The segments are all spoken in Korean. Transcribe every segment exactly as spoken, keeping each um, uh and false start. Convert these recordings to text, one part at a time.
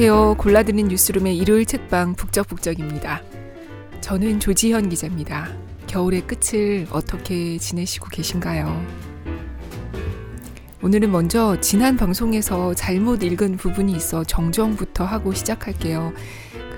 안녕하세요. 골라드는 뉴스룸의 일요일 책방 북적북적입니다. 저는 조지현 기자입니다. 겨울의 끝을 어떻게 지내시고 계신가요? 오늘은 먼저 지난 방송에서 잘못 읽은 부분이 있어 정정부터 하고 시작할게요.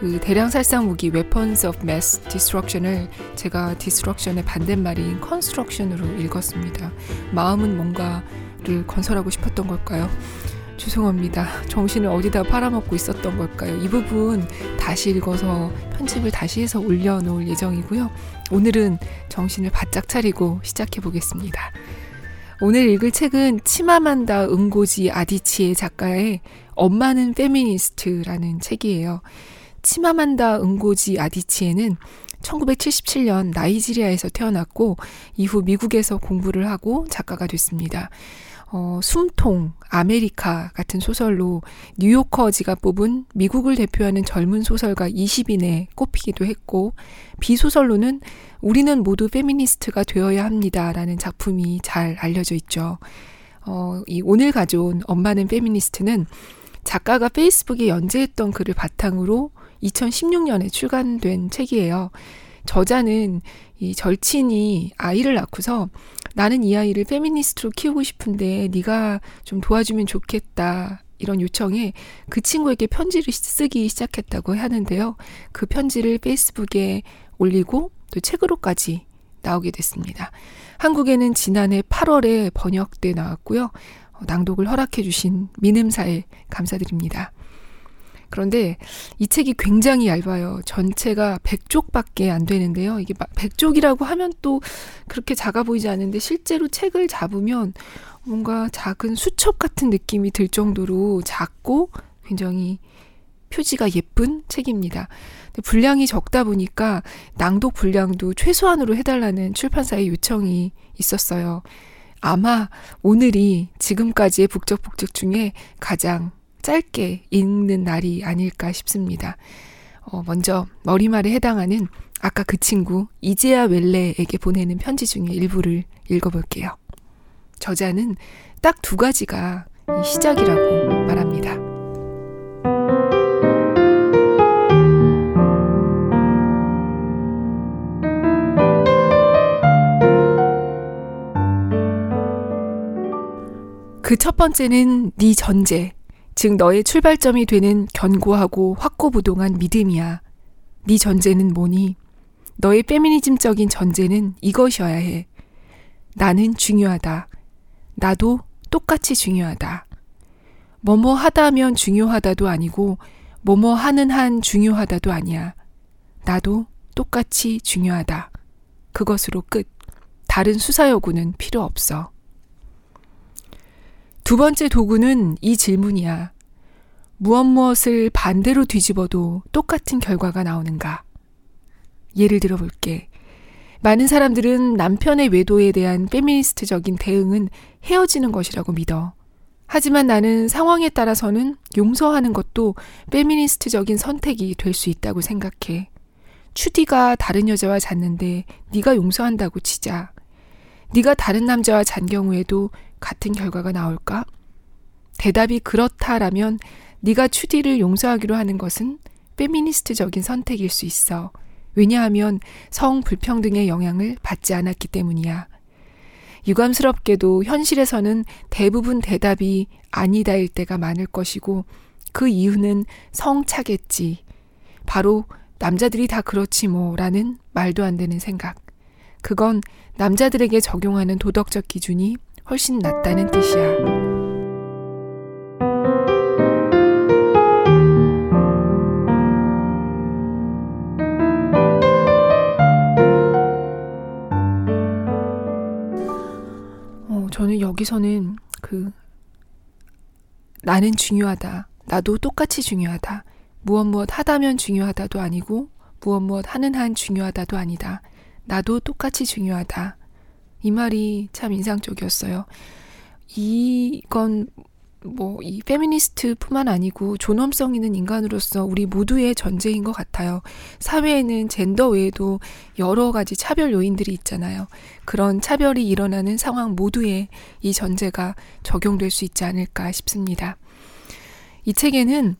그 대량 살상 무기 Weapons of Mass Destruction을 제가 Destruction의 반대말인 Construction으로 읽었습니다. 마음은 뭔가를 건설하고 싶었던 걸까요? 죄송합니다. 정신을 어디다 팔아먹고 있었던 걸까요? 이 부분 다시 읽어서 편집을 다시 해서 올려놓을 예정이고요. 오늘은 정신을 바짝 차리고 시작해보겠습니다. 오늘 읽을 책은 치마만다 응고지 아디치에 작가의 엄마는 페미니스트라는 책이에요. 치마만다 응고지 아디치에는 천구백칠십칠 년 나이지리아에서 태어났고 이후 미국에서 공부를 하고 작가가 됐습니다. 어, 숨통, 아메리카 같은 소설로 뉴요커지가 뽑은 미국을 대표하는 젊은 소설가 이십 인에 꼽히기도 했고, 비소설로는 우리는 모두 페미니스트가 되어야 합니다라는 작품이 잘 알려져 있죠. 어, 이 오늘 가져온 엄마는 페미니스트는 작가가 페이스북에 연재했던 글을 바탕으로 이천십육 년에 출간된 책이에요. 저자는 이 절친이 아이를 낳고서 나는 이 아이를 페미니스트로 키우고 싶은데 네가 좀 도와주면 좋겠다, 이런 요청에 그 친구에게 편지를 쓰기 시작했다고 하는데요. 그 편지를 페이스북에 올리고 또 책으로까지 나오게 됐습니다. 한국에는 지난해 팔월에 번역돼 나왔고요. 낭독을 허락해 주신 민음사에 감사드립니다. 그런데 이 책이 굉장히 얇아요. 전체가 백 쪽밖에 안 되는데요. 이게 백 쪽이라고 하면 또 그렇게 작아 보이지 않는데 실제로 책을 잡으면 뭔가 작은 수첩 같은 느낌이 들 정도로 작고 굉장히 표지가 예쁜 책입니다. 근데 분량이 적다 보니까 낭독 분량도 최소한으로 해달라는 출판사의 요청이 있었어요. 아마 오늘이 지금까지의 북적북적 중에 가장 짧게 읽는 날이 아닐까 싶습니다. 어, 먼저 머리말에 해당하는 아까 그 친구 이제야 웰레에게 보내는 편지 중에 일부를 읽어볼게요. 저자는 딱 두 가지가 이 시작이라고 말합니다. 그 첫 번째는 네 전제, 즉 너의 출발점이 되는 견고하고 확고부동한 믿음이야. 네 전제는 뭐니? 너의 페미니즘적인 전제는 이것이어야 해. 나는 중요하다. 나도 똑같이 중요하다. 뭐뭐 하다면 중요하다도 아니고 뭐뭐 하는 한 중요하다도 아니야. 나도 똑같이 중요하다. 그것으로 끝. 다른 수사여구는 필요 없어. 두 번째 도구는 이 질문이야. 무엇 무엇을 반대로 뒤집어도 똑같은 결과가 나오는가? 예를 들어볼게. 많은 사람들은 남편의 외도에 대한 페미니스트적인 대응은 헤어지는 것이라고 믿어. 하지만 나는 상황에 따라서는 용서하는 것도 페미니스트적인 선택이 될 수 있다고 생각해. 추디가 다른 여자와 잤는데 네가 용서한다고 치자. 네가 다른 남자와 잔 경우에도 같은 결과가 나올까? 대답이 그렇다라면 네가 추디를 용서하기로 하는 것은 페미니스트적인 선택일 수 있어. 왜냐하면 성불평등의 영향을 받지 않았기 때문이야. 유감스럽게도 현실에서는 대부분 대답이 아니다일 때가 많을 것이고 그 이유는 성차겠지. 바로 남자들이 다 그렇지 뭐라는 말도 안 되는 생각. 그건 남자들에게 적용하는 도덕적 기준이 훨씬 낫다는 뜻이야. 어, 저는 여기서는 그 나는 중요하다. 나도 똑같이 중요하다. 무엇 무엇 하다면 중요하다도 아니고 무엇 무엇 하는 한 중요하다도 아니다. 나도 똑같이 중요하다. 이 말이 참 인상적이었어요. 이건 뭐 이 페미니스트뿐만 아니고 존엄성 있는 인간으로서 우리 모두의 전제인 것 같아요. 사회에는 젠더 외에도 여러 가지 차별 요인들이 있잖아요. 그런 차별이 일어나는 상황 모두에 이 전제가 적용될 수 있지 않을까 싶습니다. 이 책에는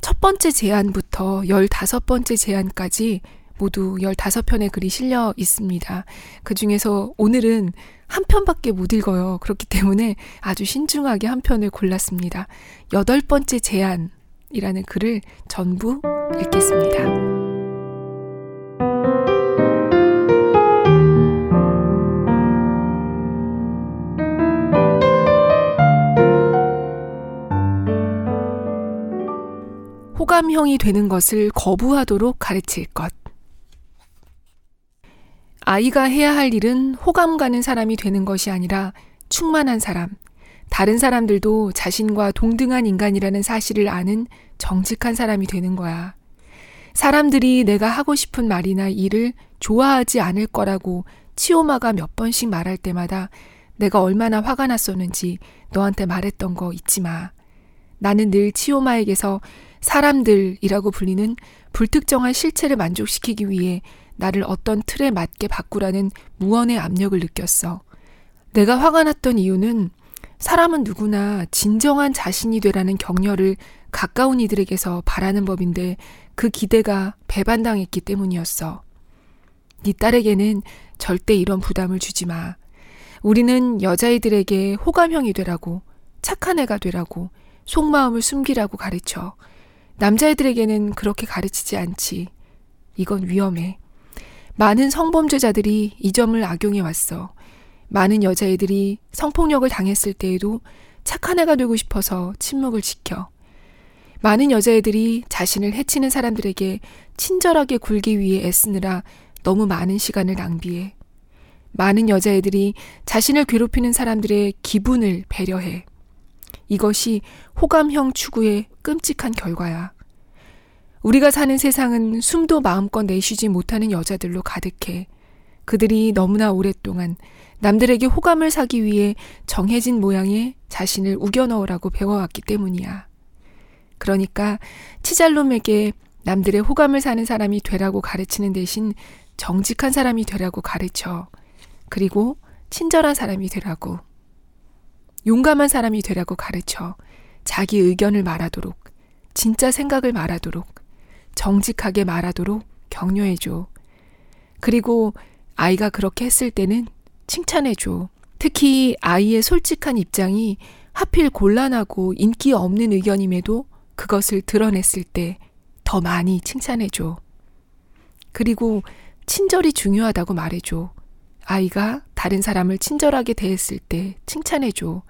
첫 번째 제안부터 열다섯 번째 제안까지 모두 열다섯 편의 글이 실려 있습니다. 그 중에서 오늘은 한 편밖에 못 읽어요. 그렇기 때문에 아주 신중하게 한 편을 골랐습니다. 여덟 번째 제안이라는 글을 전부 읽겠습니다. 호감형이 되는 것을 거부하도록 가르칠 것. 아이가 해야 할 일은 호감 가는 사람이 되는 것이 아니라 충만한 사람, 다른 사람들도 자신과 동등한 인간이라는 사실을 아는 정직한 사람이 되는 거야. 사람들이 내가 하고 싶은 말이나 일을 좋아하지 않을 거라고 치오마가 몇 번씩 말할 때마다 내가 얼마나 화가 났었는지 너한테 말했던 거 잊지 마. 나는 늘 치오마에게서 사람들이라고 불리는 불특정한 실체를 만족시키기 위해 나를 어떤 틀에 맞게 바꾸라는 무언의 압력을 느꼈어. 내가 화가 났던 이유는 사람은 누구나 진정한 자신이 되라는 격려를 가까운 이들에게서 바라는 법인데 그 기대가 배반당했기 때문이었어. 네 딸에게는 절대 이런 부담을 주지 마. 우리는 여자애들에게 호감형이 되라고, 착한 애가 되라고, 속마음을 숨기라고 가르쳐. 남자애들에게는 그렇게 가르치지 않지. 이건 위험해. 많은 성범죄자들이 이 점을 악용해 왔어. 많은 여자애들이 성폭력을 당했을 때에도 착한 애가 되고 싶어서 침묵을 지켜. 많은 여자애들이 자신을 해치는 사람들에게 친절하게 굴기 위해 애쓰느라 너무 많은 시간을 낭비해. 많은 여자애들이 자신을 괴롭히는 사람들의 기분을 배려해. 이것이 호감형 추구의 끔찍한 결과야. 우리가 사는 세상은 숨도 마음껏 내쉬지 못하는 여자들로 가득해. 그들이 너무나 오랫동안 남들에게 호감을 사기 위해 정해진 모양에 자신을 우겨넣으라고 배워왔기 때문이야. 그러니까 치잘룸에게 남들의 호감을 사는 사람이 되라고 가르치는 대신 정직한 사람이 되라고 가르쳐. 그리고 친절한 사람이 되라고. 용감한 사람이 되라고 가르쳐. 자기 의견을 말하도록, 진짜 생각을 말하도록, 정직하게 말하도록 격려해줘. 그리고 아이가 그렇게 했을 때는 칭찬해줘. 특히 아이의 솔직한 입장이 하필 곤란하고 인기 없는 의견임에도 그것을 드러냈을 때 더 많이 칭찬해줘. 그리고 친절이 중요하다고 말해줘. 아이가 다른 사람을 친절하게 대했을 때 칭찬해줘.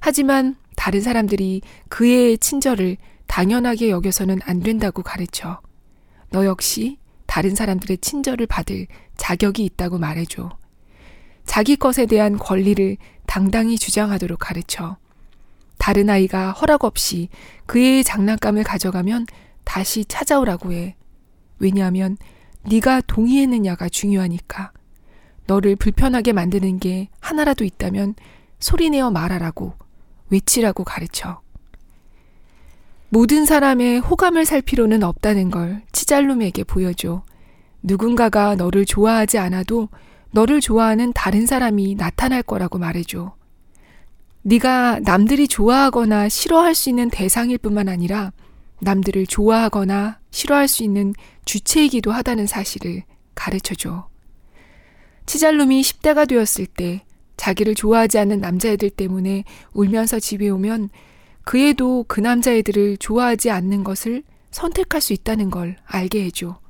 하지만 다른 사람들이 그 애의 친절을 당연하게 여겨서는 안 된다고 가르쳐. 너 역시 다른 사람들의 친절을 받을 자격이 있다고 말해줘. 자기 것에 대한 권리를 당당히 주장하도록 가르쳐. 다른 아이가 허락 없이 그의 장난감을 가져가면 다시 찾아오라고 해. 왜냐하면 네가 동의했느냐가 중요하니까. 너를 불편하게 만드는 게 하나라도 있다면 소리내어 말하라고, 외치라고 가르쳐. 모든 사람의 호감을 살 필요는 없다는 걸 치잘룸에게 보여줘. 누군가가 너를 좋아하지 않아도 너를 좋아하는 다른 사람이 나타날 거라고 말해줘. 네가 남들이 좋아하거나 싫어할 수 있는 대상일 뿐만 아니라 남들을 좋아하거나 싫어할 수 있는 주체이기도 하다는 사실을 가르쳐줘. 치잘룸이 십 대가 되었을 때 자기를 좋아하지 않는 남자애들 때문에 울면서 집에 오면 그 애도 그 남자애들을 좋아하지 않는 것을 선택할 수 있다는 걸 알게 해줘.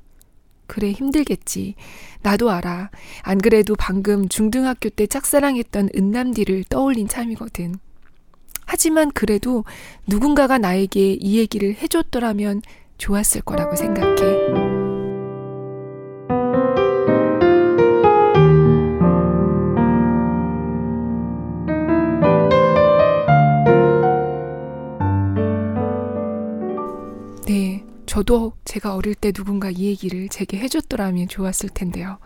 그래, 힘들겠지. 나도 알아. 안 그래도 방금 중등학교 때 짝사랑했던 은남디를 떠올린 참이거든. 하지만 그래도 누군가가 나에게 이 얘기를 해줬더라면 좋았을 거라고 생각해. 저도 제가 어릴 때 누군가 이 얘기를 제게 해줬더라면 좋았을 텐데요.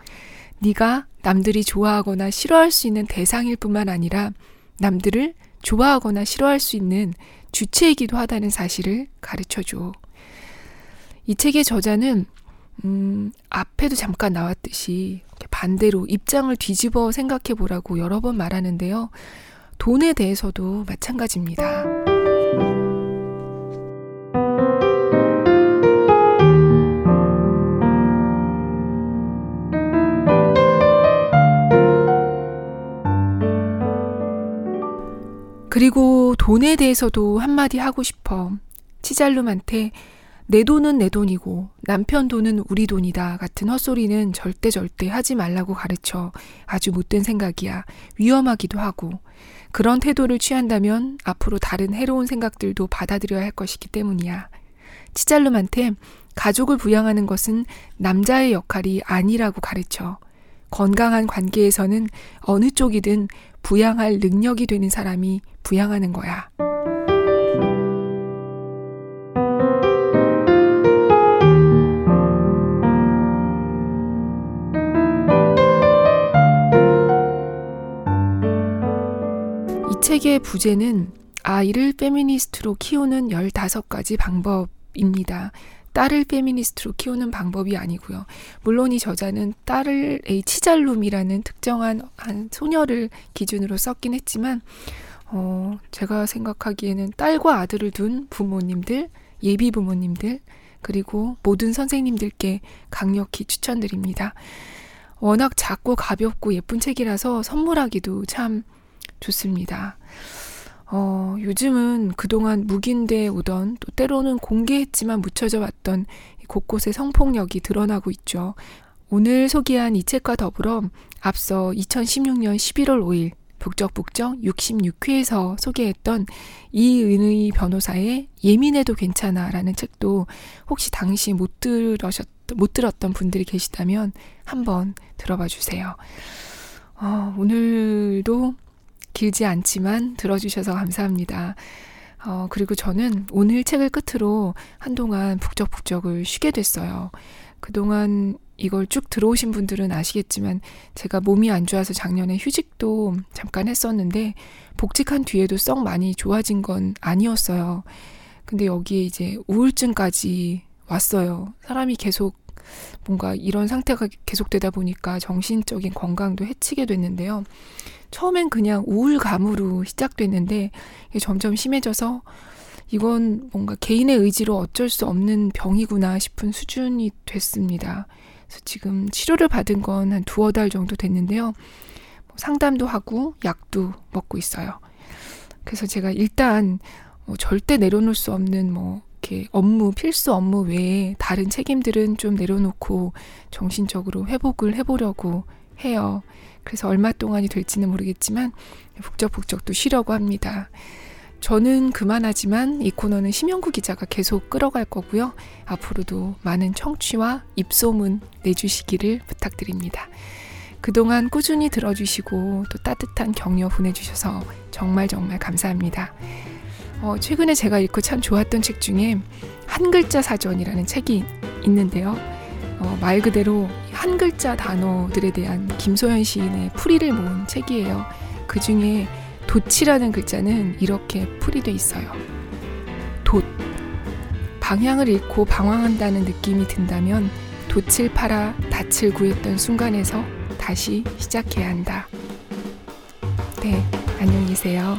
네가 남들이 좋아하거나 싫어할 수 있는 대상일 뿐만 아니라 남들을 좋아하거나 싫어할 수 있는 주체이기도 하다는 사실을 가르쳐줘. 이 책의 저자는 음, 앞에도 잠깐 나왔듯이 반대로 입장을 뒤집어 생각해보라고 여러 번 말하는데요. 돈에 대해서도 마찬가지입니다. 그리고 돈에 대해서도 한마디 하고 싶어. 치잘룸한테 내 돈은 내 돈이고 남편 돈은 우리 돈이다 같은 헛소리는 절대 절대 하지 말라고 가르쳐. 아주 못된 생각이야. 위험하기도 하고. 그런 태도를 취한다면 앞으로 다른 해로운 생각들도 받아들여야 할 것이기 때문이야. 치잘룸한테 가족을 부양하는 것은 남자의 역할이 아니라고 가르쳐. 건강한 관계에서는 어느 쪽이든 부양할 능력이 되는 사람이 부양하는 거야. 이 책의 부제는 아이를 페미니스트로 키우는 열다섯 가지 방법입니다. 딸을 페미니스트로 키우는 방법이 아니고요. 물론 이 저자는 딸을 치잘룸이라는 특정한 한 소녀를 기준으로 썼긴 했지만 어, 제가 생각하기에는 딸과 아들을 둔 부모님들, 예비 부모님들, 그리고 모든 선생님들께 강력히 추천드립니다. 워낙 작고 가볍고 예쁜 책이라서 선물하기도 참 좋습니다. 어, 요즘은 그동안 묵인돼 오던, 또 때로는 공개했지만 묻혀져 왔던 곳곳의 성폭력이 드러나고 있죠. 오늘 소개한 이 책과 더불어 앞서 이천십육년 십일월 오일 북적북적 육십육 회에서 소개했던 이은의 변호사의 예민해도 괜찮아 라는 책도 혹시 당시 못 들으셨, 못 들었던 분들이 계시다면 한번 들어봐 주세요. 어, 오늘도 길지 않지만 들어주셔서 감사합니다. 어, 그리고 저는 오늘 책을 끝으로 한동안 북적북적을 쉬게 됐어요. 그동안 이걸 쭉 들어오신 분들은 아시겠지만 제가 몸이 안 좋아서 작년에 휴직도 잠깐 했었는데 복직한 뒤에도 썩 많이 좋아진 건 아니었어요. 근데 여기에 이제 우울증까지 왔어요. 사람이 계속 뭔가 이런 상태가 계속되다 보니까 정신적인 건강도 해치게 됐는데요. 처음엔 그냥 우울감으로 시작됐는데 점점 심해져서 이건 뭔가 개인의 의지로 어쩔 수 없는 병이구나 싶은 수준이 됐습니다. 그래서 지금 치료를 받은 건 한 두어 달 정도 됐는데요. 상담도 하고 약도 먹고 있어요. 그래서 제가 일단 뭐 절대 내려놓을 수 없는 뭐 이렇게 업무, 필수 업무 외에 다른 책임들은 좀 내려놓고 정신적으로 회복을 해보려고 해요. 그래서 얼마 동안이 될지는 모르겠지만 북적북적도 쉬려고 합니다. 저는 그만하지만 이 코너는 심영구 기자가 계속 끌어갈 거고요. 앞으로도 많은 청취와 입소문 내주시기를 부탁드립니다. 그동안 꾸준히 들어주시고 또 따뜻한 격려 보내주셔서 정말 정말 감사합니다. 어, 최근에 제가 읽고 참 좋았던 책 중에 한 글자 사전이라는 책이 있는데요. 어, 말 그대로 한 글자 단어들에 대한 김소연 시인의 풀이를 모은 책이에요. 그 중에 돛이라는 글자는 이렇게 풀이돼 있어요. 돛. 방향을 잃고 방황한다는 느낌이 든다면 돛을 팔아 닻을 구했던 순간에서 다시 시작해야 한다. 네, 안녕히 계세요.